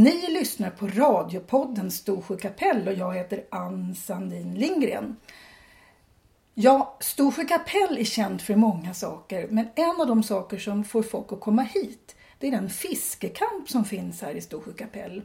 Ni lyssnar på radiopodden Storsjö Kapell och jag heter Ann Sandin Lindgren. Ja, Storsjö Kapell är känd för många saker, men en av de saker som får folk att komma hit, det är den fiskekamp som finns här i Storsjö Kapell.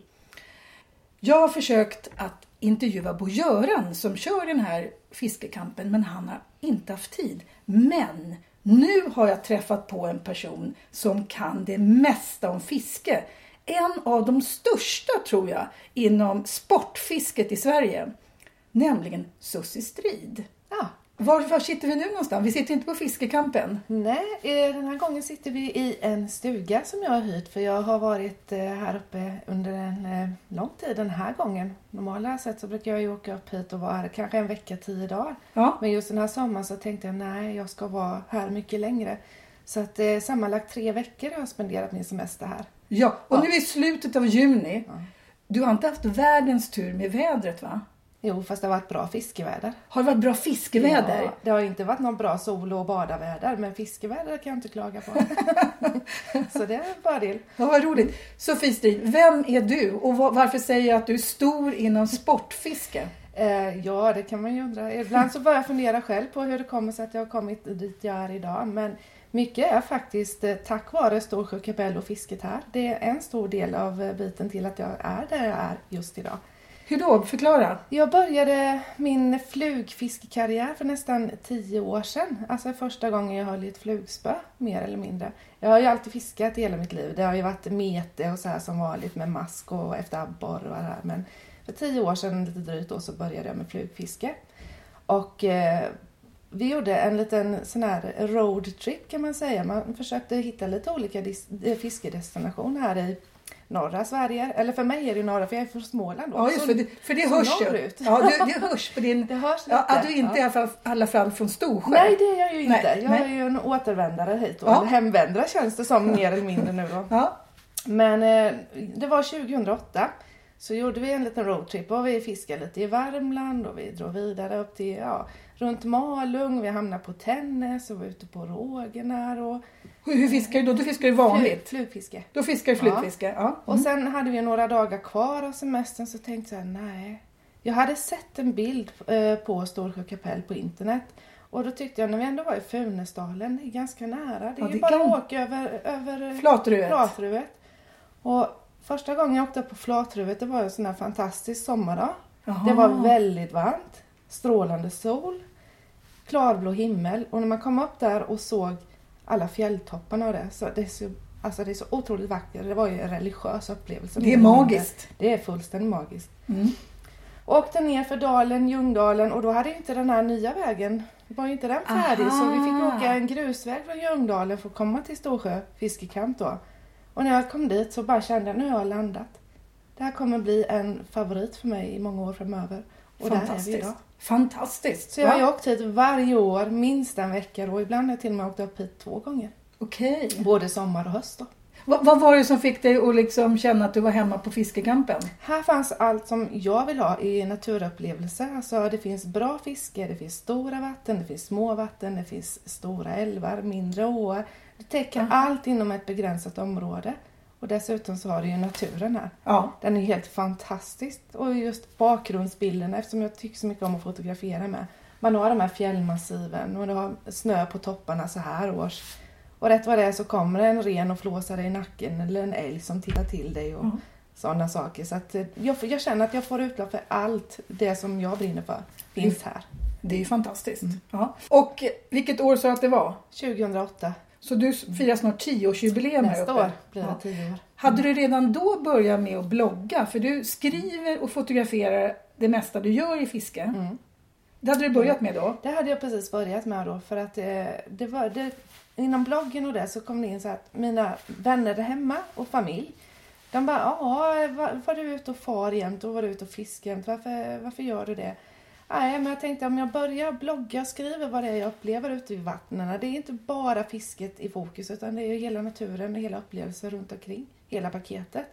Jag har försökt att intervjua Bo Göran som kör den här fiskekampen, men han har inte haft tid. Men nu har jag träffat på en person som kan det mesta om fiske. En av de största, tror jag, inom sportfisket i Sverige. Nämligen Sussi Strid. Ja. Var sitter vi nu någonstans? Vi sitter inte på fiskekampen. Nej, den här gången sitter vi i en stuga som jag har hyrt. För jag har varit här uppe under en lång tid den här gången. Normalt sett så brukar jag ju åka upp hit och vara här kanske en vecka, 10 dagar. Ja. Men just den här sommaren så tänkte jag, nej, jag ska vara här mycket längre. Så att sammanlagt 3 veckor har jag spenderat min semester här. Ja, och nu är slutet av juni. Ja. Du har inte haft världens tur med vädret, va? Jo, fast det har varit bra fiskeväder. Har det varit bra fiskeväder? Ja, det har inte varit någon bra sol- och badaväder, men fiskeväder kan jag inte klaga på. Så det är en fördel. Ja, vad roligt. Sofie Strid, vem är du och varför säger jag att du är stor inom sportfiske? Ja, det kan man ju undra. Ibland så börjar jag fundera själv på hur det kommer sig att jag har kommit dit jag är idag, men mycket är faktiskt tack vare Storsjö Kapell och fisket här. Det är en stor del av biten till att jag är där jag är just idag. Hur då? Förklara. Jag började min flugfiskekarriär för nästan 10 år sedan. Alltså första gången jag höll i ett flugspö, mer eller mindre. Jag har ju alltid fiskat hela mitt liv. Det har ju varit mete och så här som vanligt med mask och efter abborr och det här. Men för 10 år sedan, lite drygt då, så började jag med flugfiske. Och vi gjorde en liten sån här roadtrip kan man säga. Man försökte hitta lite olika fiskedestinationer här i norra Sverige. Eller för mig är det norra, för jag är från Småland. Ja, just för det hörs ju. Ja, det hörs på din... Det hörs lite. Ja, du är inte i alla fall från Storsjö. Nej, det är jag ju inte. Jag är ju en återvändare hit. Ja. Eller hemvändare känns det som, mer eller mindre nu då. Ja. Men det var 2008. Så gjorde vi en liten roadtrip och vi fiskade lite i Värmland och vi drog vidare upp till runt Malung. Vi hamnade på Tännäs och var ute på Rågenar. Och hur fiskar du då? Du fiskar ju vanligt. Flugfiske. Då fiskar du flugfiske, ja. Mm. Och sen hade vi några dagar kvar av semestern så tänkte jag nej. Jag hade sett en bild på Storsjö Kapell på internet. Och då tyckte jag när vi ändå var i Funäsdalen, det är ganska nära. Det är ju bara att åka över Flatruet. Och första gången jag åkte på Flatruet, det var en sån här fantastisk sommardag. Aha. Det var väldigt varmt, strålande sol, klarblå himmel. Och när man kom upp där och såg alla fjälltopparna och det, så det är så otroligt vackert. Det var ju en religiös upplevelse. Det är magiskt. Det är fullständigt magiskt. Mm. Åkte ner för dalen, Ljungdalen, och då hade inte den här nya vägen, var inte den färdig. Aha. Så vi fick åka en grusväg från Ljungdalen för att komma till Storsjö fiskekamp då. Och när jag kom dit så bara kände jag, nu har jag landat. Det här kommer bli en favorit för mig i många år framöver. Och fantastiskt. Där är vi idag. Fantastiskt. Så jag har åkt hit varje år, minst en vecka. Och ibland har jag till och med åkt upp hit 2 gånger. Okej. Både sommar och höst då. Vad var det som fick dig att liksom känna att du var hemma på fiskekampen? Här fanns allt som jag vill ha i naturupplevelser. Alltså det finns bra fiske, det finns stora vatten, det finns små vatten, det finns stora älvar, mindre åar. Det täcker allt inom ett begränsat område. Och dessutom så har det ju naturen här. Ja. Den är helt fantastisk. Och just bakgrundsbilderna, eftersom jag tycker så mycket om att fotografera med. Man har de här fjällmassiven och det har snö på topparna så här års. Och rätt vad det är så kommer en ren och flåsar i nacken eller en älg som tittar till dig och sådana saker. Så att jag känner att jag får utlopp för allt det som jag brinner för finns här. Det är ju fantastiskt. Mm. Ja. Och vilket år sa du att det var? 2008. Så du firar snart 10-årsjubileum här uppe? Nästa år blir det 10 år. Hade du redan då börjat med att blogga? För du skriver och fotograferar det mesta du gör i fiske. Mm. Det hade du börjat med då? Det hade jag precis börjat med då. För att inom bloggen och det så kom det in så att mina vänner hemma och familj. De bara, var du ute och far jämt och var du ute och fisk jämt? Varför gör du det? Nej, men jag tänkte om jag börjar blogga och skriver vad det är jag upplever ute vid vattnen. Det är inte bara fisket i fokus utan det är ju hela naturen och hela upplevelser runt omkring. Hela paketet.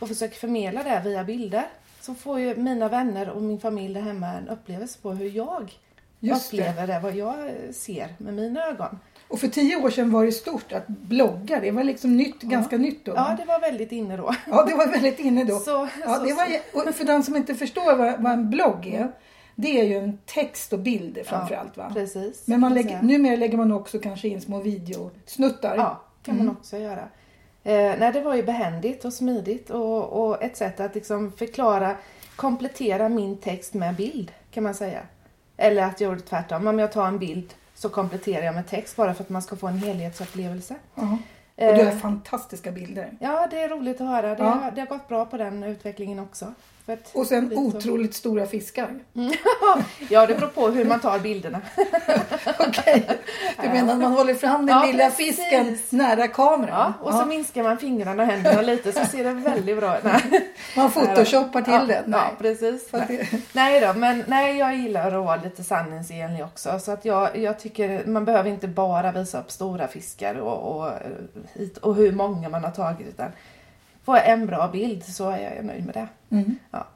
Och försöker förmedla det via bilder. Så får ju mina vänner och min familj där hemma en upplevelse på hur jag upplever det. Vad jag ser med mina ögon. Och för 10 år sedan var det stort att blogga. Det var liksom nytt, ganska nytt då. Ja, det var väldigt inne då. Ja, det var väldigt inne då. Och för den som inte förstår vad en blogg är. Det är ju en text och bilder framförallt, va? Precis. Men man numera lägger man också kanske in små videosnuttar. Ja, kan man också göra. Nej, det var ju behändigt och smidigt. Och ett sätt att liksom förklara, komplettera min text med bild, kan man säga. Eller att jag gjorde tvärtom. Om jag tar en bild så kompletterar jag med text bara för att man ska få en helhetsupplevelse. Uh-huh. Och det är fantastiska bilder. Ja, det är roligt att höra. Det har gått bra på den utvecklingen också. Och sen otroligt stora fiskar. Ja, det beror på hur man tar bilderna. Okej. Du menar att man håller fram den lilla fisken nära kameran. Ja, och så minskar man fingrarna och händerna lite så ser det väldigt bra ut. Man photoshoppar till den. Nej. Ja, precis. Nej, jag gillar att vara lite sanningsenlig också. Så att jag tycker man behöver inte bara visa upp stora fiskar och hur många man har tagit, utan få en bra bild så är jag nöjd med det. Mm. Ja.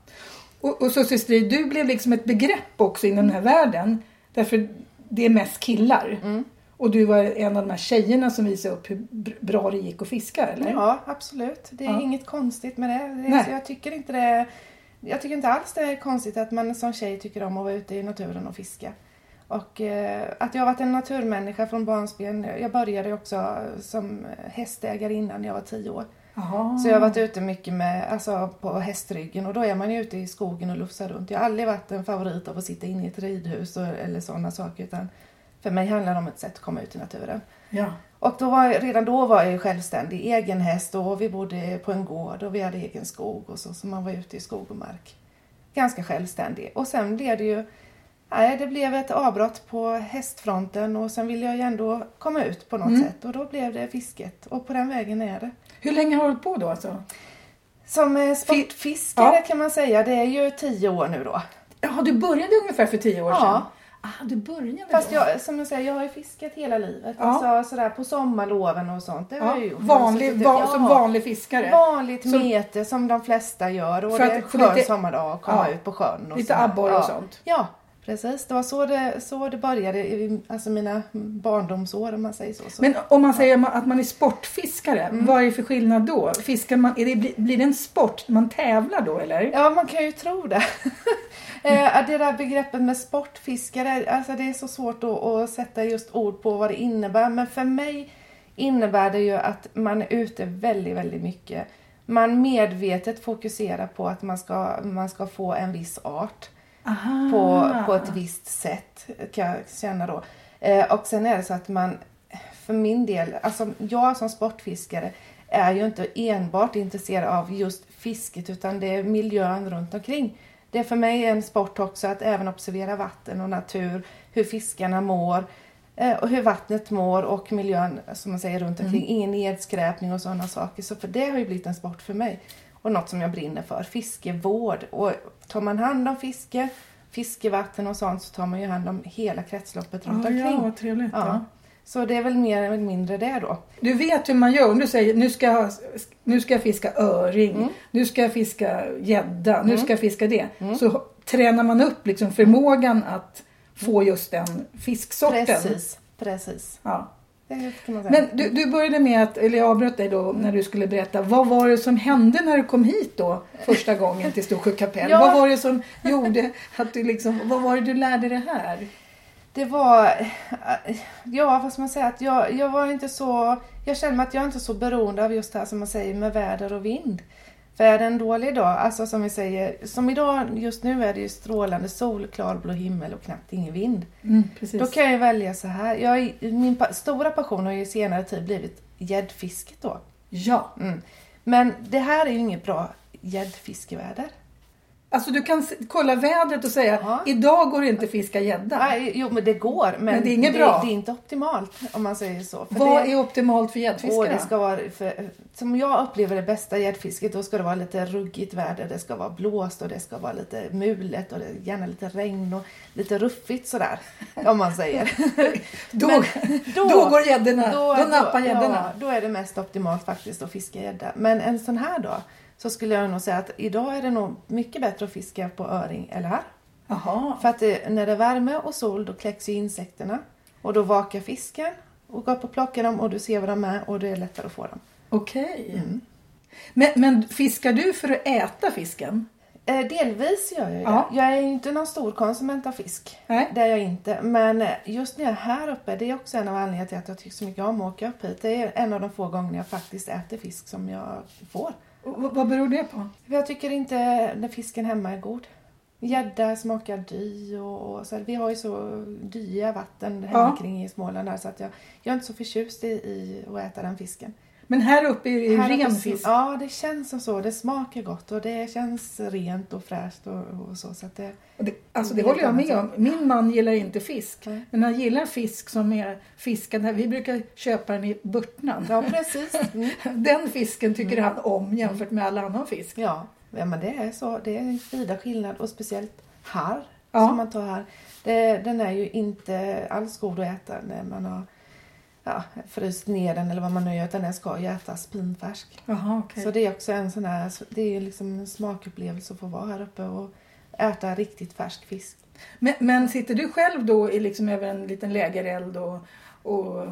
Och Sussi Strid, du blev liksom ett begrepp också inom den här världen. Därför det är mest killar. Mm. Och du var en av de här tjejerna som visade upp hur bra det gick att fiska, eller? Ja, absolut. Det är inget konstigt med det. Jag tycker inte alls det är konstigt att man som tjej tycker om att vara ute i naturen och fiska. Och att jag har varit en naturmänniska från barnsben. Jag började också som hästägare innan jag var 10 år. Aha. Så jag har varit ute mycket med, på hästryggen, och då är man ju ute i skogen och lufsar runt. Jag har aldrig varit en favorit av att sitta inne i ett ridhus eller sådana saker, utan för mig handlar det om ett sätt att komma ut i naturen. Ja. Och redan då var jag självständig, egen häst, och vi bodde på en gård och vi hade egen skog och så man var ute i skog och mark. Ganska självständig. Och sen blev det ju, det blev ett avbrott på hästfronten, och sen ville jag ju ändå komma ut på något sätt, och då blev det fisket, och på den vägen är det. Hur länge har du hållit på då alltså? Som sportfiskare kan man säga. Det är ju 10 år nu då. Ja, du började ungefär för 10 år sedan. Ah, du började. Fast jag, som jag säger, jag har ju fiskat hela livet. Ja. Alltså sådär på sommarloven och sånt. Det har jag gjort. Som vanlig fiskare. Vanligt mete som de flesta gör. Och för det är skön sommardag att komma ut på sjön. Och lite abborre och sånt. Ja, precis. Det var så det började i mina barndomsår, om man säger så. Men om man säger att man är sportfiskare, vad är det för skillnad då? Fiskar man, blir det en sport man tävlar då, eller? Ja, man kan ju tro det. Det där begreppet med sportfiskare, det är så svårt att sätta just ord på vad det innebär. Men för mig innebär det ju att man är ute väldigt, väldigt mycket. Man medvetet fokuserar på att man ska få en viss art. Aha. På ett visst sätt, kan jag känna då. Och sen är det så att man, för min del, jag som sportfiskare är ju inte enbart intresserad av just fisket, utan det är miljön runt omkring. Det är för mig en sport också att även observera vatten och natur, hur fiskarna mår och hur vattnet mår och miljön, som man säger, runt omkring. Ingen nedskräpning och sådana saker, så för det har ju blivit en sport för mig. Och något som jag brinner för, fiskevård. Och tar man hand om fiske, fiskevatten och sånt, så tar man ju hand om hela kretsloppet runt omkring. Ja, vad trevligt. Ja. Så det är väl mer eller mindre det då. Du vet hur man gör. Om du säger, nu ska jag fiska öring, nu ska jag fiska gädda, nu ska jag fiska det. Mm. Så tränar man upp liksom förmågan att få just den fisksorten. Precis. Ja. Men du började med jag avbröt dig då när du skulle berätta, vad var det som hände när du kom hit då första gången till Storsjö Kapell? Ja. Vad var det som gjorde att du vad var det du lärde dig här? Det var, vad ska man säga, att jag kände mig att jag inte så beroende av just det här som man säger med väder och vind. För är det en dålig dag, som vi säger, som idag, just nu är det ju strålande sol, klarblå himmel och knappt ingen vind. Då kan jag välja så här. Min stora passion har ju senare tid blivit gäddfisket då. Ja. Mm. Men det här är ju inget bra gäddfiskeväder. Alltså du kan kolla vädret och säga, idag går det inte fiska gädda. Jo, men det går, men det är inget bra. Det är inte optimalt, om man säger så. För vad är optimalt för gäddfiskare? Det ska vara, som jag upplever det bästa gäddfisket, då ska det vara lite ruggigt väder. Det ska vara blåst och det ska vara lite mulet och gärna lite regn och lite ruffigt sådär, om man säger. då går gäddorna, då nappar gäddorna. Ja, då är det mest optimalt faktiskt att fiska gädda. Men en sån här dag, så skulle jag nog säga att idag är det nog mycket bättre att fiska på öring eller här. Aha. För att när det är värme och sol, då kläcks ju insekterna. Och då vakar fisken. och gå upp och plocka dem och du ser vad de är och det är lättare att få dem. Okej. Mm. Men fiskar du för att äta fisken? Delvis gör jag det. Ja. Jag är inte någon stor konsument av fisk. Nej. Det är jag inte. Men just när jag är här uppe, det är också en av anledningarna till att jag tycker så mycket om att åka upp hit. Det är en av de få gånger jag faktiskt äter fisk som jag får. Vad beror det på? Jag tycker inte när fisken hemma är god. Gädda smakar dy och så. Vi har ju så dya vatten hemkring i Småland där, så att jag är inte så förtjust i att äta den fisken. Men här uppe är det ren fisk. Ja, det känns som så. Det smakar gott och det känns rent och fräscht och så. Så att det håller jag med om. Min man gillar inte fisk. Mm. Men han gillar fisk som är fiskad här. Vi brukar köpa den i Burtnan. Ja, precis. Mm. Den fisken tycker han om jämfört med all annan fisk. Ja, men det är så. Det är en vida skillnad. Och speciellt här som man tar här. Den är ju inte alls god att äta när man har... fryst ner den eller vad man nu gör, utan den ska ju ätas pinfärsk. Aha, okay. Så det är också en sån här, det är liksom en smakupplevelse att få vara här uppe och äta riktigt färsk fisk. Men sitter du själv då i liksom över en liten lägereld och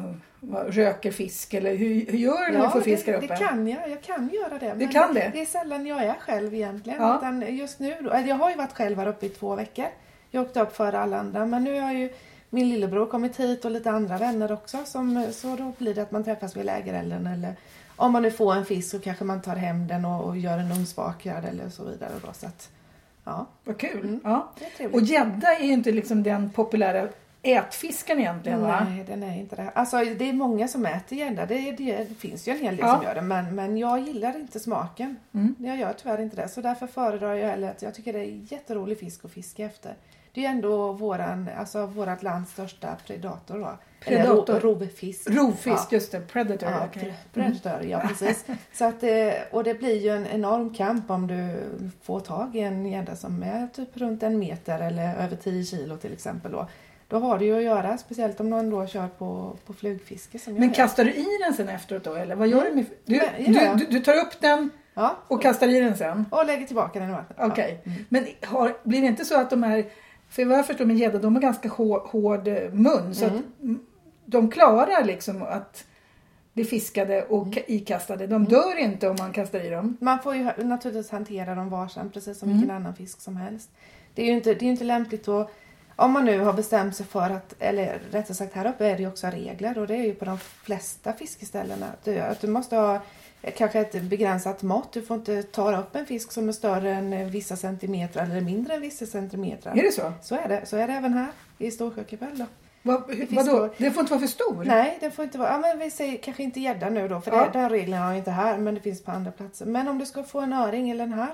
röker fisk, eller hur gör du när du får fisk här uppe? Det kan jag kan göra det. Men kan det är sällan jag är själv egentligen, utan just nu då, jag har ju varit själv här uppe i 2 veckor. Jag åkte upp före alla andra, men nu har jag ju min lillebror kommit hit och lite andra vänner också. Så då blir det att man träffas vid lägerelden. Eller om man nu får en fisk så kanske man tar hem den och gör en ugnsbakad eller så vidare. Då, så att, Vad kul. Mm. Ja. Och gädda är ju inte liksom den populära ätfisken egentligen, va? Nej, den är inte det. Alltså det är många som äter gädda. Det finns ju en hel del som gör det. Men jag gillar inte smaken. Mm. Jag gör tyvärr inte det. Så därför föredrar jag heller att jag tycker det är jätterolig fisk att fiska efter. Det är ändå vårat lands största predator då. Predator. Rovfisk. Rovfisk, just det. Predator. Ja, okay. Predator, ja precis. Så att, och det blir ju en enorm kamp om du får tag i en gädda som är typ runt 1 meter eller över 10 kilo till exempel då. Då har det ju att göra, speciellt om någon då kör på flugfiske. Som men kastar du i den sen efteråt då? Eller vad gör du med... Du tar upp den... Ja. Och kastar i den sen? Och lägger tillbaka den i vattnet. Okej. Ja. Mm. Men blir det inte så att de här... För vad jag förstår med gädda, de har ganska hård mun. Så att de klarar liksom att bli fiskade och ikastade. De dör inte om man kastar i dem. Man får ju naturligtvis hantera dem varsamt, precis som vilken annan fisk som helst. Det är ju inte lämpligt att... Om man nu har bestämt sig för att, eller rättare sagt här uppe är det ju också regler. Och det är ju på de flesta fiskeställena. Att du måste ha kanske ett begränsat mått. Du får inte ta upp en fisk som är större än vissa centimeter eller mindre än vissa centimeter. Är det så? Så är det även här i Storsjö Kapell då. Vadå? Den får inte vara för stor? Nej, den får inte vara. Ja, men vi säger kanske inte gädda nu då. För den regeln har jag inte här, men det finns på andra platser. Men om du ska få en öring eller den här.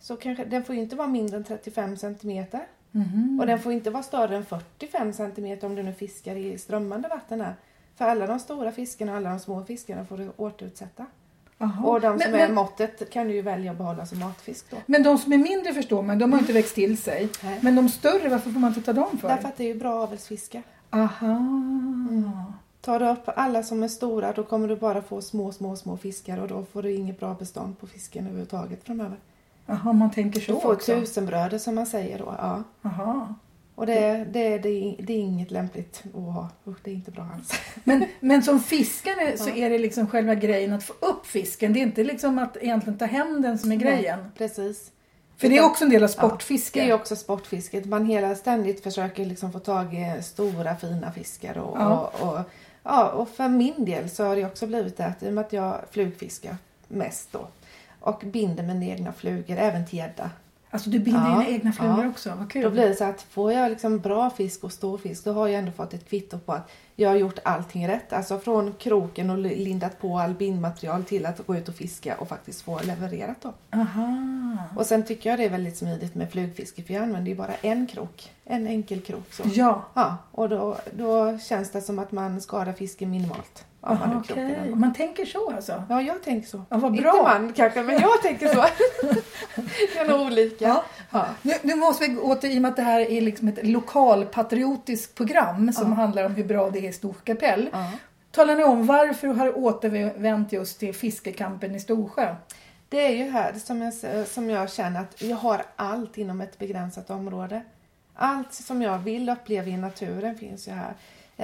Så kanske den får ju inte vara mindre än 35 centimeter. Mm-hmm. Och den får inte vara större än 45 cm om du nu fiskar i strömmande vatten här. För alla de stora fiskarna och alla de små fiskarna får du återutsätta. Aha. Och de som är måttet kan du ju välja att behålla som matfisk då. Men de som är mindre förstår man, de har inte växt till sig. Nej. Men de större, varför får man titta dem för? Därför att det är ju bra avelsfiske. Aha. Mm. Tar du upp alla som är stora, då kommer du bara få små fiskar. Och då får du inget bra bestånd på fisken överhuvudtaget framöver. Aha, man tänker så. Du får också 1000 bröder som man säger då. Ja. Aha. Och det är inget lämpligt. Det är inte bra alls. Men som fiskare så är det liksom själva grejen att få upp fisken. Det är inte liksom att egentligen ta hem den som är grejen. Nej, precis. För det är också en del av sportfisket. Det är också sportfisket. Man hela ständigt försöker liksom få tag i stora fina fiskar och för min del så har det också blivit det att i och med att jag flugfiskar mest då. Och binder mina egna flugor, även till gädda. Alltså du binder dina egna flugor också, vad kul. Då blir det så att får jag liksom bra fisk och stor fisk, då har jag ändå fått ett kvitto på att jag har gjort allting rätt. Alltså från kroken och lindat på all bindmaterial till att gå ut och fiska och faktiskt få levererat då. Aha. Och sen tycker jag det är väldigt smidigt med flugfiske, för jag använder ju bara en krok. En enkel krok så. Ja. Och då känns det som att man skadar fisken minimalt. Aha, okay. Man tänker så alltså? Ja, jag tänker så. Ja, vad bra. Inte man kanske, men jag tänker så. Det är nog olika. Ja. Nu måste vi åter, i och med att det här är liksom ett lokalpatriotiskt program som handlar om hur bra det är i Storskapell. Talar ni om varför du har återvänt just till fiskekampen i Storsjö? Det är ju här som jag känner att jag har allt inom ett begränsat område. Allt som jag vill uppleva i naturen finns ju här.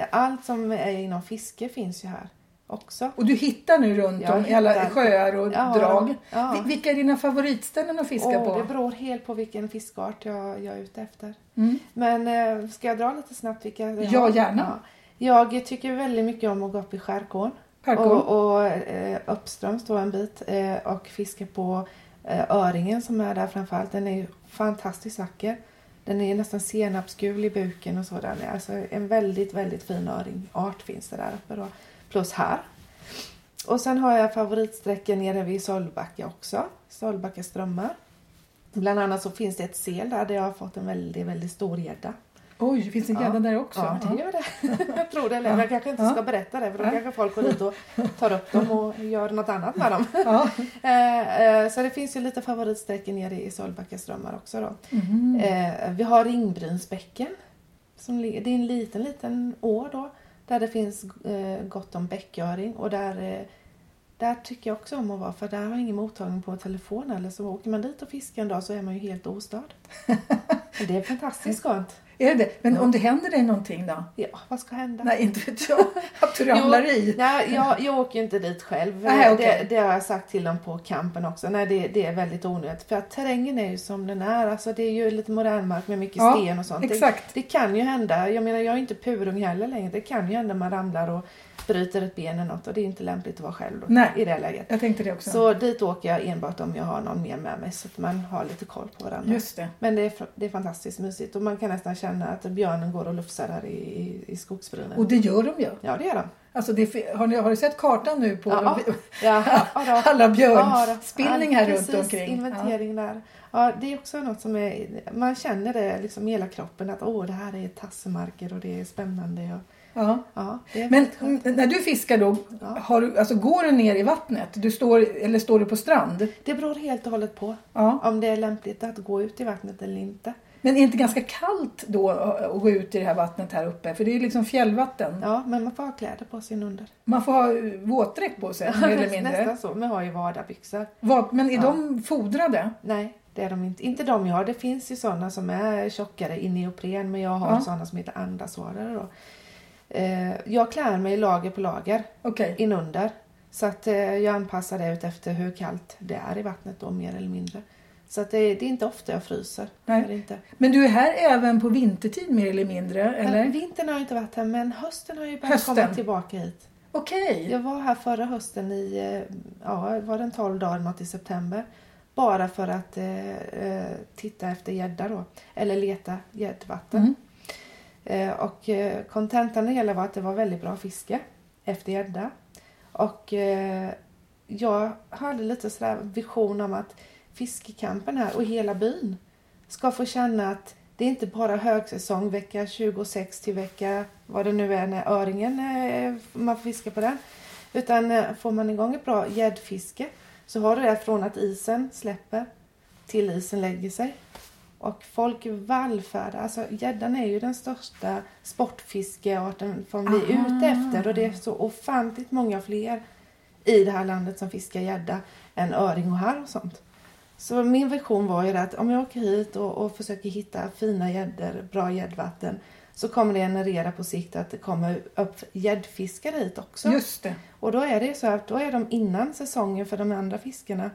Allt som är inom fiske finns ju här också. Och du hittar nu runt om i alla sjöar och drag. Ja. Vilka är dina favoritställen att fiska på? Det beror helt på vilken fiskart jag är ute efter. Mm. Men ska jag dra lite snabbt vilka jag har? Ja, gärna. Ja. Jag tycker väldigt mycket om att gå upp i skärgården. Och uppströms då en bit och fiska på öringen som är där framförallt. Den är ju fantastiskt vacker. Den är nästan senapsgul i buken och sådär. Alltså en väldigt, väldigt fin öringart finns det där uppe då. Plus här. Och sen har jag favoritsträcken nere vid Solbacka också. Solbackeströmmar. Bland annat så finns det ett sel där jag har fått en väldigt, väldigt stor gädda. Oj, det finns en gädda där också. Ja, det gör det. Jag tror det. Eller jag kanske inte ska berätta det. För då kanske folk går dit och tar upp dem och gör något annat med dem. Ja. Så det finns ju lite favoritsträckor nere i Solbackeströmmar också då. Mm. Vi har Ringbrynsbäcken. Det är en liten å då. Där det finns gott om bäcköring. Och där tycker jag också om att vara. För där har ingen mottagning på telefon. Eller så åker man dit och fiskar en dag så är man ju helt ostörd. Det är fantastiskt skönt. Är det? Men om det händer dig någonting då? Ja, vad ska hända? Nej, inte vet jag. Att du ramlar i. Nej, jag åker inte dit själv. Nej, okay. Det har jag sagt till dem på campen också. Nej, det är väldigt onödigt. För att terrängen är ju som den är. Alltså, det är ju lite modernmark med mycket sten och sånt. Exakt. Det kan ju hända. Jag menar, jag är inte purung heller längre. Det kan ju hända man ramlar och bryter ett ben eller något. Och det är inte lämpligt att vara själv då, i det läget. Jag tänkte det också. Så dit åker jag enbart om jag har någon mer med mig. Så att man har lite koll på varandra. Just det. Men det är fantastiskt mysigt. Och man kan nästan känna att björnen går och lufsar här i skogsbrynen. Och det gör de ju. Ja, det gör de. Alltså har du sett kartan nu på alla björnspillning här runt omkring? Inventering där. Ja, det är också något som är, man känner det liksom i hela kroppen att det här är tassemarker och det är spännande och men när du fiskar då har du, alltså, går du ner i vattnet? Står du på strand? Det beror helt och hållet på om det är lämpligt att gå ut i vattnet eller inte. Men är det inte ganska kallt då att gå ut i det här vattnet här uppe? För det är liksom fjällvatten. Ja, men man får ha kläder på sig under. Man får ha våtdräkt på sig, mer eller mindre. Nästan så, man har ju vardagsbyxor. Men är de fodrade? Nej, det är de inte. Inte de jag har. Det finns ju sådana som är tjockare i neopren. Men jag har sådana som heter andasvarare då. Jag klär mig lager på lager inunder. Så att jag anpassar det ut efter hur kallt det är i vattnet då, mer eller mindre. Så att det är inte ofta jag fryser. Nej. Inte. Men du är här även på vintertid mer eller mindre? Eller? Vintern har jag inte varit här, men hösten har ju börjat komma tillbaka hit. Okej. Jag var här förra hösten i, var den 12 dagar något i september. Bara för att titta efter gädda då. Eller leta gäddvatten. Mm. Och kontentan det hela var att det var väldigt bra fiske efter gädda. Och jag hade lite sådär vision om att fiskekampen här och hela byn ska få känna att det är inte bara högsäsong vecka 26 till vecka vad det nu är när öringen man får fiska på den, utan får man igång ett bra gäddfiske så har du det från att isen släpper till isen lägger sig och folk vallfärdar. Alltså gäddan är ju den största sportfiskearten som vi är ute efter och det är så ofantligt många fler i det här landet som fiskar gädda än öring och harr och sånt. Så min vision var ju att om jag åker hit och försöker hitta fina gäddor, bra gäddvatten, så kommer det generera på sikt att det kommer upp gäddfiskare hit också. Just det. Och då är det så att då är de innan säsongen för de andra fiskarna.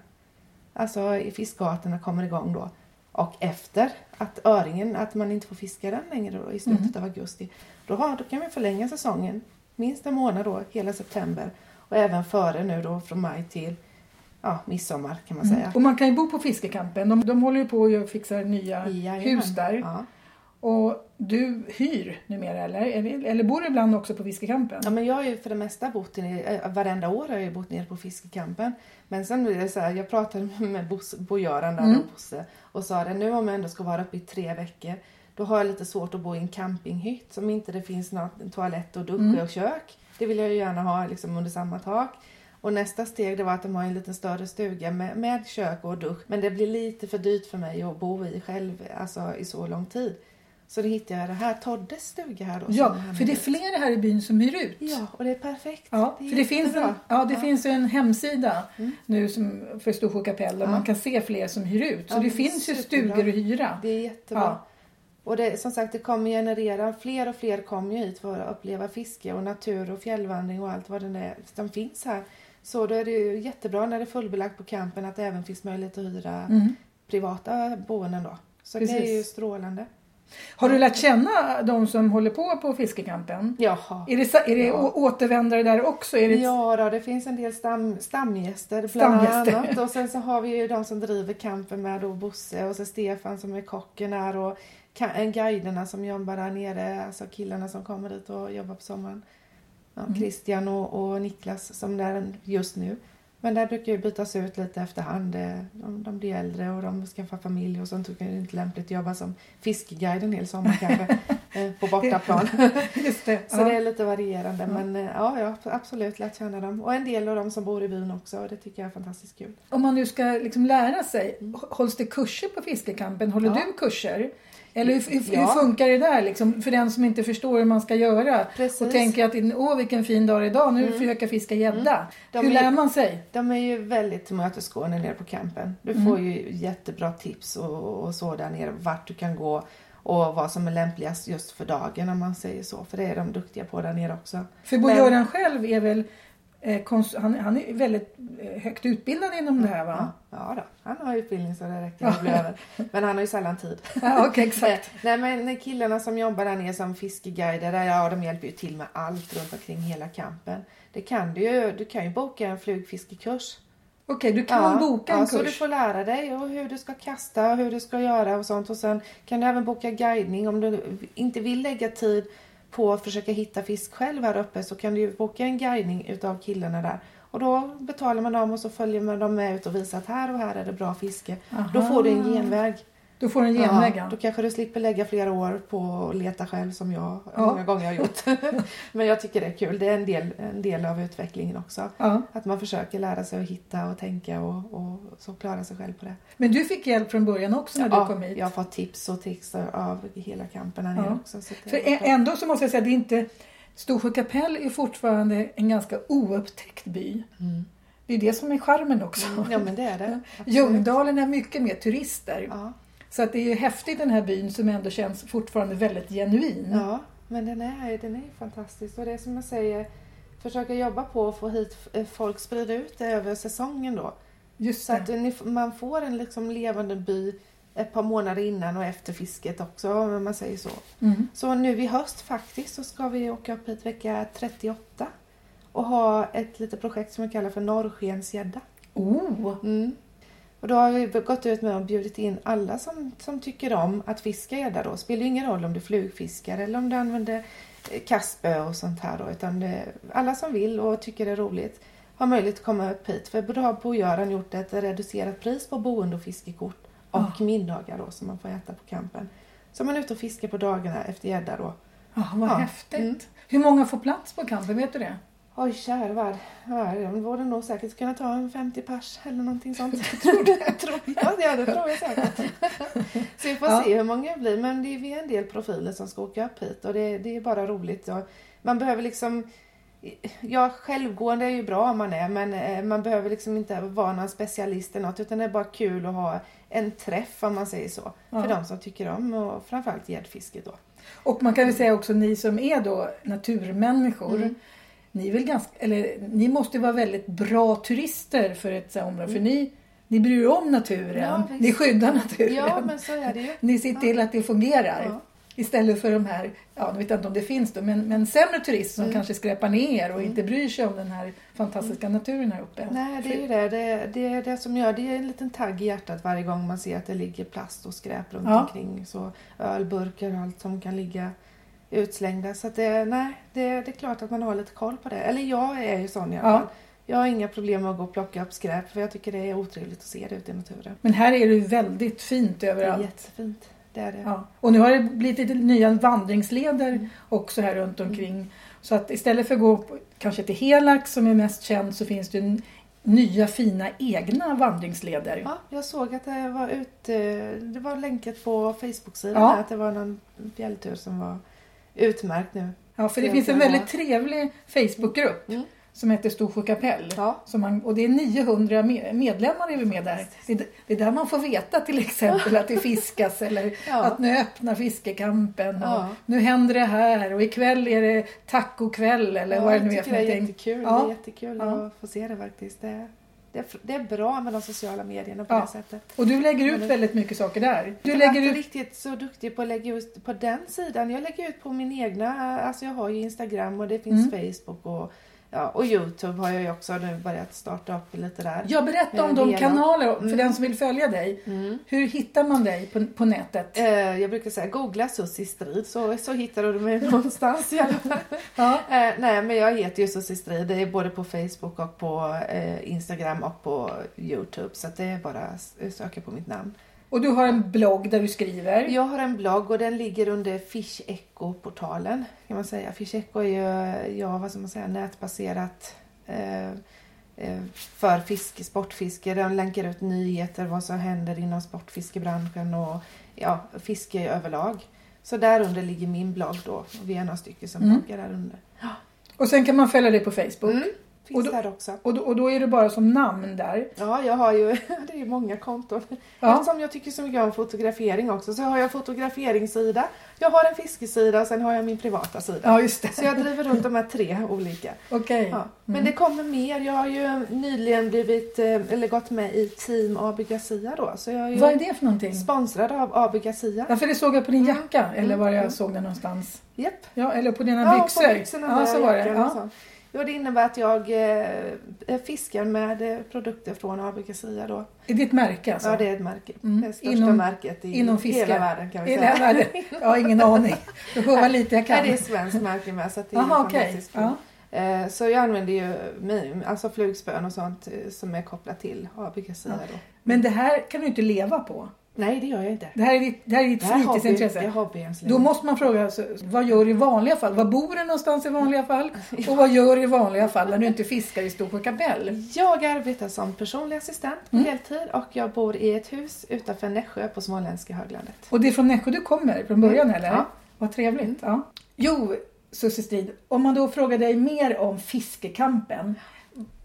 Alltså fiskarterna kommer igång då. Och efter att öringen, att man inte får fiska den längre då, i slutet av augusti. Då kan vi förlänga säsongen minst en månad då, hela september. Och även före nu då från maj till... midsommar kan man säga. Och man kan ju bo på fiskekampen. De håller ju på och fixar nya hus där. Ja. Och du hyr numera eller bor du ibland också på fiskekampen? Ja, men jag har ju för det mesta bott varenda år har jag ju bott nere på fiskekampen. Men sen blev det så här, jag pratade med Bo Göran där och Bosse och sa det, nu om jag ändå ska vara uppe i 3 veckor då har jag lite svårt att bo i en campinghytt som inte det finns någon toalett och dusch och kök. Det vill jag ju gärna ha liksom under samma tak. Och nästa steg det var att de har en liten större stuga med kök och dusch. Men det blir lite för dyrt för mig att bo i själv alltså, i så lång tid. Så då hittade jag det här Toddes stuga här. Då, för det är flera här i byn som hyr ut. Ja, och det är perfekt. Ja, det är för det finns ju en hemsida nu som, för Storsjö Kapell. Man kan se fler som hyr ut. Så det finns ju stugor att hyra. Det är jättebra. Ja. Och det, som sagt, det kommer generera, fler och fler kommer ju hit för att uppleva fiske och natur och fjällvandring och allt vad det är som finns här. Så då är det ju jättebra när det är fullbelagt på campen att det även finns möjlighet att hyra privata boenden då. Så precis. Det är ju strålande. Har du lärt känna de som håller på fiskecampen? Jaha. Är det ja. Återvändare där också? Är det... Ja då, det finns en del stamgäster bland annat. Och sen så har vi ju de som driver campen med då Bosse och så Stefan som är kocken här och guiderna som jobbar där nere. Alltså killarna som kommer dit och jobbar på sommaren. Ja, Christian och Niklas som är där just nu. Men där brukar ju bytas ut lite efterhand. De blir äldre och de skaffar familj och sånt. Tycker det är inte lämpligt att jobba som fiskeguide en hel sommar kanske på bortaplan. Just det, så det är lite varierande. Men ja, jag har absolut lärt känna dem. Och en del av dem som bor i byn också. Och det tycker jag är fantastiskt kul. Om man nu ska liksom lära sig, hålls det kurser på fiskekampen? Håller du kurser? Eller hur funkar det där liksom? För den som inte förstår hur man ska göra. Precis. Och tänker att vilken fin dag idag. Nu försöker jag fiska gädda. Hur lär man sig? De är ju väldigt mötesgående nere på campen. Du får ju jättebra tips och så där nere. Vart du kan gå och vad som är lämpligast just för dagen om man säger så. För det är de duktiga på där nere också. För Bo Göran själv är väl... Han är väldigt högt utbildad inom det här va? Ja då. Han har utbildning så det räcker att bli över. Men han har ju sällan tid. Ja, okay, exakt. Nej men killarna som jobbar där nere som fiskeguider. De hjälper ju till med allt runt omkring hela campen. Det kan du kan ju boka en flugfiskekurs. Okej, du kan boka en kurs. Så du får lära dig och hur du ska kasta och hur du ska göra och sånt. Och sen kan du även boka guidning om du inte vill lägga tid på att försöka hitta fisk själv här uppe så kan du ju boka en guidning utav killarna där. Och då betalar man dem och så följer man dem med ut och visar att här och här är det bra fiske. Aha. Då får du en genväg. Du får en genväg. Ja, då kanske du slipper lägga flera år på att leta själv som jag många gånger har gjort. Men jag tycker det är kul. Det är en del av utvecklingen också. Ja. Att man försöker lära sig att hitta och tänka och så klara sig själv på det. Men du fick hjälp från början också när du kom hit. Jag har fått tips och texter av hela campen här nere också. Så för ändå så måste jag säga att det inte... Storsjö Kapell är fortfarande en ganska oupptäckt by. Mm. Det är det som är charmen också. Ja men det är det. Ljungdalen är mycket mer turister. Ja. Så att det är ju häftigt den här byn som ändå känns fortfarande väldigt genuin. Ja, men den är fantastisk. Och det är som jag säger, försöka jobba på att få hit folk sprida ut över säsongen då. Just det. Så att man får en liksom levande by ett par månader innan och efter fisket också, om man säger så. Mm. Så nu i höst faktiskt så ska vi åka upp hit vecka 38 och ha ett litet projekt som vi kallar för Norrskens jädda. Oh! Mm. Och då har vi gått ut med och bjudit in alla som tycker om att fiska gädda då. Spelar ingen roll om du flugfiskar eller om du använder kastspö och sånt här då. Utan alla som vill och tycker det är roligt har möjlighet att komma upp hit. För då har Bo Göran gjort ett reducerat pris på boende och fiskekort och middagar då som man får äta på campen. Så man är ute och fiskar på dagarna efter gädda då. Vad häftigt. Mm. Hur många får plats på campen, vet du det? Oj kärvar, de borde nog säkert kunna ta en 50 pers eller någonting sånt. Det tror jag säkert. Så vi får se hur många det blir. Men det är en del profiler som ska åka upp hit och det är bara roligt. Man behöver liksom, självgående är ju bra om man är, men man behöver liksom inte vara någon specialist eller något. Utan det är bara kul att ha en träff om man säger så. För de som tycker om och framförallt gäddfisket då. Och man kan väl säga också ni som är då naturmänniskor. Mm. Ni måste vara väldigt bra turister för ett område. För ni bryr om naturen. Ja, ni skyddar naturen. Ja, men så är det ju. Ni ser till att det fungerar. Ja. Istället för de här, jag vet inte om det finns då, men sämre turister som kanske skräpar ner och inte bryr sig om den här fantastiska naturen här uppe. Nej, det är ju det. Det är det som gör, det är en liten tagg i hjärtat varje gång man ser att det ligger plast och skräp runt omkring. Så ölburkar och allt som kan ligga utslängda. Så att det är klart att man har lite koll på det. Eller jag är ju sån i alla fall. Jag har inga problem med att gå och plocka upp skräp. För jag tycker det är otrevligt att se det ute i naturen. Men här är det ju väldigt fint överallt. Det är jättefint. Det är det. Ja. Och nu har det blivit lite nya vandringsleder också här runt omkring. Mm. Så att istället för att gå kanske till Helax som är mest känd så finns det nya fina egna vandringsleder. Ja, jag såg att det var det var länkat på Facebook-sidan att det var någon fjälltur som var utmärkt nu. Ja, för det finns en väldigt trevlig Facebookgrupp som heter Storsjö Kapell. Ja. Och det är 900 medlemmar är vi med där. Det är där man får veta till exempel att det fiskas. Eller att nu öppnar fiskekampen. Ja. Och nu händer det här. Och ikväll är det tacokväll. Eller vad det nu är för någonting. Det är jättekul att få se det faktiskt. Det är bra med de sociala medierna på det sättet. Och du lägger ut väldigt mycket saker där. Du lägger ut... Jag är riktigt så duktig på att lägga ut på den sidan. Jag lägger ut på min egna... Alltså jag har ju Instagram och det finns Facebook och... Ja, och YouTube har jag ju också nu börjat starta upp lite där. Jag berättar om de kanaler för den som vill följa dig. Mm. Hur hittar man dig på nätet? Jag brukar säga googla Sussi Strid så hittar du mig någonstans i alla fall. Ja. Nej, men jag heter ju Sussi Strid. Det är både på Facebook och på Instagram och på YouTube. Så att det är bara söka på mitt namn. Och du har en blogg där du skriver? Jag har en blogg och den ligger under Fishecoportalen kan man säga. Fisheco är ju nätbaserat för fiske, sportfiske. De länkar ut nyheter, vad som händer inom sportfiskebranschen och fiske överlag. Så där under ligger min blogg då. Och vi är några stycken som bloggar där under. Ja. Och sen kan man följa dig på Facebook? Mm. Och då är det bara som namn där. Ja, jag har ju det är ju många konton. Ja. Eftersom jag tycker så mycket om fotografering också så har jag fotograferingssida. Jag har en fiskesida och sen har jag min privata sida. Ja, just det. Så jag driver runt de här tre olika. Okej. Ja. Men det kommer mer. Jag har ju nyligen gått med i Team Abby Garcia då. Så jag är ju Vad är det för någonting? Sponsrad av Abby Garcia. Ja, för det såg jag på din jacka eller var jag såg den någonstans. Japp. Ja, eller på dina byxor. På byxorna där så var det. Ja. Ja, det innebär att jag fiskar med produkter från Arbikesia då. Är det ett märke alltså? Ja, det är ett märke. Mm. Det största märket inom hela världen kan vi säga. Världen. Jag har ingen aning. Du får lite jag kan. Nej, det är svenskt märke med så att det är fantastiskt. Okay. Ja. Så jag använder ju flugspön och sånt som är kopplat till Arbikesia då. Men det här kan du inte leva på? Nej, det gör jag inte. Det här är ditt fritidsintresse. Det är hobbyens liv. Då måste man fråga, alltså, vad gör du i vanliga fall? Vad bor du någonstans i vanliga fall? Och vad gör du i vanliga fall när du inte fiskar i Storsjö Kapell? Jag arbetar som personlig assistent på heltid. Och jag bor i ett hus utanför Nässjö på småländska höglandet. Och det är från Nässjö du kommer från början, eller? Ja. Vad trevligt. Ja. Jo, Sussi Strid, om man då frågar dig mer om fiskekampen.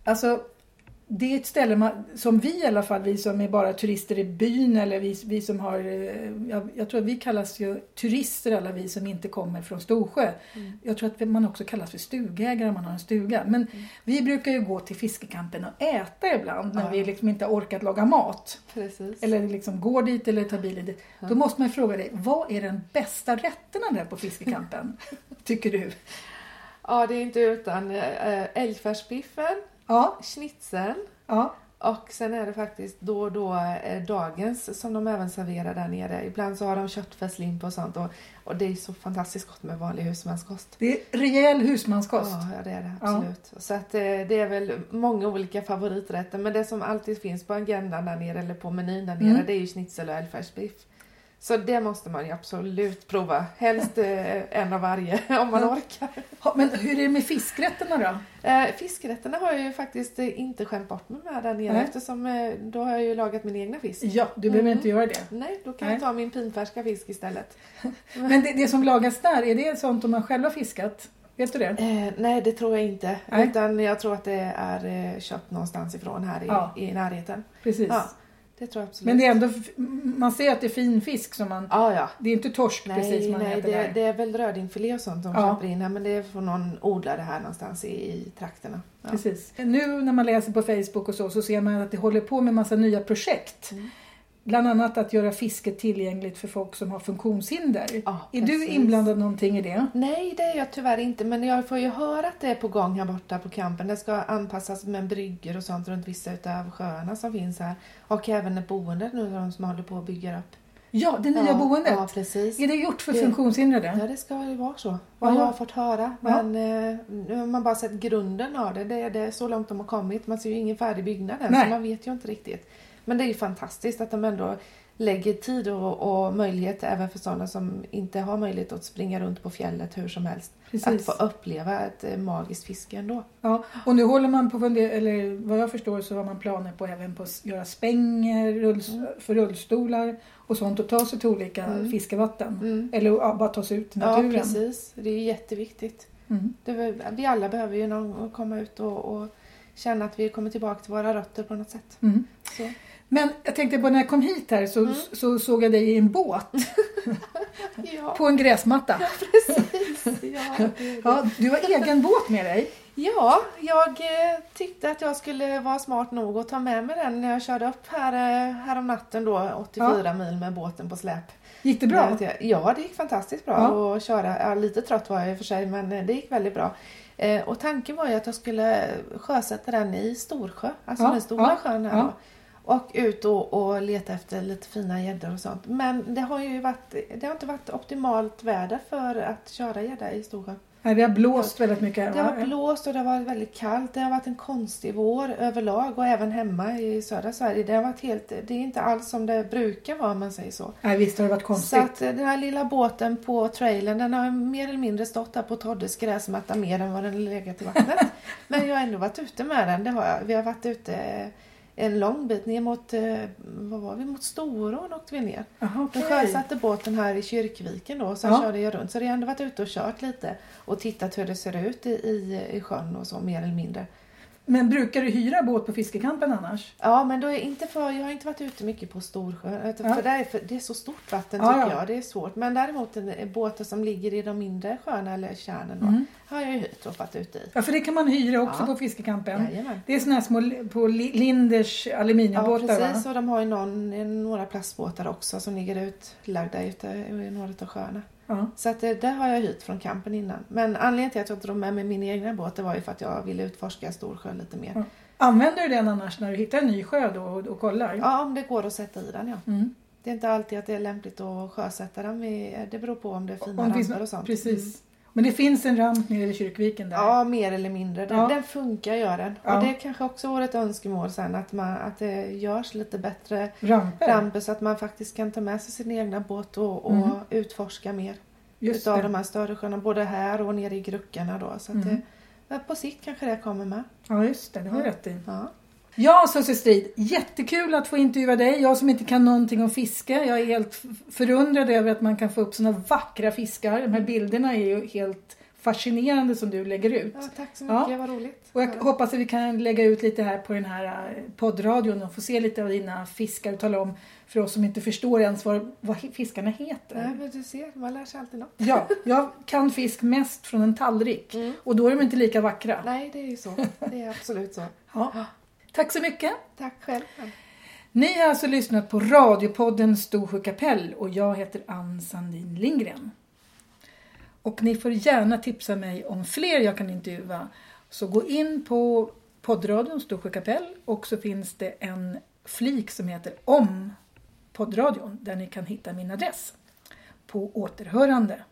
Alltså... Det är ett ställe som vi i alla fall, vi som är bara turister i byn eller vi som har, jag tror att vi kallas ju turister alla vi som inte kommer från Storsjö. Mm. Jag tror att man också kallas för stugägare om man har en stuga. Men vi brukar ju gå till fiskekampen och äta ibland när vi liksom inte har orkat laga mat. Precis. Eller liksom går dit eller tar bilen dit. Då måste man fråga dig, vad är den bästa rätterna där på fiskekampen, tycker du? Ja, det är inte utan älgfärsbiffen. Ja. Schnitzeln. Ja. Och sen är det faktiskt då dagens som de även serverar där nere. Ibland så har de köttfärslimpa och sånt. Och det är så fantastiskt gott med vanlig husmanskost. Det är rejäl husmanskost. Ja, det är det. Absolut. Ja. Så att, det är väl många olika favoriträtter. Men det som alltid finns på agendan där nere eller på menyn där nere det är ju schnitzel och älgfärsbiff. Så det måste man ju absolut prova. Helst en av varje om man orkar. Men hur är det med fiskrätterna då? Fiskrätterna har jag ju faktiskt inte skämt bort mig med där nere. Nej. Eftersom då har jag ju lagat min egna fisk. Ja, du behöver inte göra det. Nej, då kan jag ta min pinfärska fisk istället. Men det som lagas där, är det sånt om man själv har fiskat? Vet du det? Nej, det tror jag inte. Nej. Utan jag tror att det är kött någonstans ifrån här i närheten. Precis. Ja. Det tror jag absolut. Men det är ändå, man ser att det är fin fisk som man... Ja. Det är inte torsk precis man äter där. Det är väl rödingfilé och sånt de köper in här. Men det är från någon odlare här någonstans i trakterna. Ja. Precis. Nu när man läser på Facebook och så ser man att det håller på med massa nya projekt. Mm. Bland annat att göra fiske tillgängligt för folk som har funktionshinder. Ja, är du inblandad någonting i det? Nej, det är jag tyvärr inte. Men jag får ju höra att det är på gång här borta på kampen. Det ska anpassas med bryggor och sånt runt vissa utav sjöarna som finns här. Och även boendet nu när de som håller på att bygga upp. Ja, det nya boendet. Ja, precis. Är det gjort för funktionshindrade? Ja, det ska ju vara så. Vad jag har fått höra. Men man bara sett grunden av det. Det är så långt de har kommit. Man ser ju ingen färdig byggnad än. Så man vet ju inte riktigt. Men det är ju fantastiskt att de ändå lägger tid och möjlighet även för sådana som inte har möjlighet att springa runt på fjället hur som helst. Precis. Att få uppleva ett magiskt fiske ändå. Ja, och nu håller man på, eller vad jag förstår så har man planer på även på att göra spänger för rullstolar och sånt och ta sig till olika fiskevatten. Eller bara ta sig ut i naturen. Ja, precis. Det är jätteviktigt. Mm. Vi alla behöver ju någon komma ut och känna att vi kommer tillbaka till våra rötter på något sätt. Mm. Så. Men jag tänkte på när jag kom hit här så såg jag dig i en båt. Ja. På en gräsmatta. Ja, precis. Ja, ja, du har egen båt med dig. Ja, jag tyckte att jag skulle vara smart nog att ta med mig den när jag körde upp här om natten då, 84 mil med båten på släp. Gick det bra? Ja, det gick fantastiskt bra att köra. Ja, lite trött var jag i och för sig, men det gick väldigt bra. Och tanken var ju att jag skulle sjösätta den i Storsjö, alltså den stora sjön här då. Och ut och leta efter lite fina gäddor och sånt. Men det har inte varit optimalt väder för att köra gädda i Storsjö. Nej, det har blåst väldigt mycket här. Det har blåst och det har varit väldigt kallt. Det har varit en konstig vår överlag och även hemma i södra Sverige. Det är inte alls som det brukar vara om man säger så. Nej, visst har det varit konstigt. Så att den här lilla båten på trailern, den har mer eller mindre stått där på Toddes gräsmatta mer än vad den legat i vattnet. Men jag har ändå varit ute med den. Det har jag. Vi har varit ute en lång bit ner mot, mot Storån åkte vi ner. Aha, okay. Då sjösatte båten här i Kyrkviken då och sen körde jag runt. Så det har ändå varit ute och kört lite och tittat hur det ser ut i sjön och så mer eller mindre. Men brukar du hyra båt på fiskekampen annars? Ja, men då är jag har inte varit ute mycket på Storsjö. För det är så stort vatten tycker jag. Det är svårt. Men däremot båtar som ligger i de mindre sjöarna eller kärnen då, har jag ju hyrt och varit ute i. Ja, för det kan man hyra också på fiskekampen. Jajamän. Det är sådana här små på Linders aluminiumbåtar. Ja, precis. Va? Och de har ju några plastbåtar också som ligger utlagda ute i några av sjöarna. Ja. Så att det har jag hyrt från kampen innan. Men anledningen till att jag drog med mig min egna båt, det var ju för att jag ville utforska Storsjö lite mer. Ja. Använder du den annars när du hittar en ny sjö då och kollar? Ja, om det går att sätta i den, ja. Mm. Det är inte alltid att det är lämpligt att sjösätta den. Det beror på om det är fina ramper och sånt. Precis. Mm. Men det finns en ramp nere i Kyrkviken där? Ja, mer eller mindre. Den funkar, gör den. Ja. Och det är kanske också vårt önskemål sen att det görs lite bättre ramper så att man faktiskt kan ta med sig sin egna båt och utforska mer utav de här större sjöarna, både här och nere i gruckarna då. Så att det, på sikt kanske det kommer med. Ja, just det. Det har jag rätt i. Ja. Ja, Sussi Strid, jättekul att få intervjua dig. Jag som inte kan någonting om fiske. Jag är helt förundrad över att man kan få upp sådana vackra fiskar. De här bilderna är ju helt fascinerande som du lägger ut. Ja, tack så mycket, vad roligt. Och jag hoppas att vi kan lägga ut lite här på den här poddradion och få se lite av dina fiskar och tala om för oss som inte förstår ens vad fiskarna heter. Nej, men du ser, man lär sig alltid något. Ja, jag kan fisk mest från en tallrik och då är de inte lika vackra. Nej, det är ju så. Det är absolut så. Ja. Tack så mycket. Tack själv. Ni har alltså lyssnat på radiopodden Storsjö Kapell och jag heter Ann Sandin Lindgren. Och ni får gärna tipsa mig om fler jag kan intervjua. Så gå in på poddradion Storsjö Kapell och så finns det en flik som heter Om poddradion där ni kan hitta min adress. På återhörande.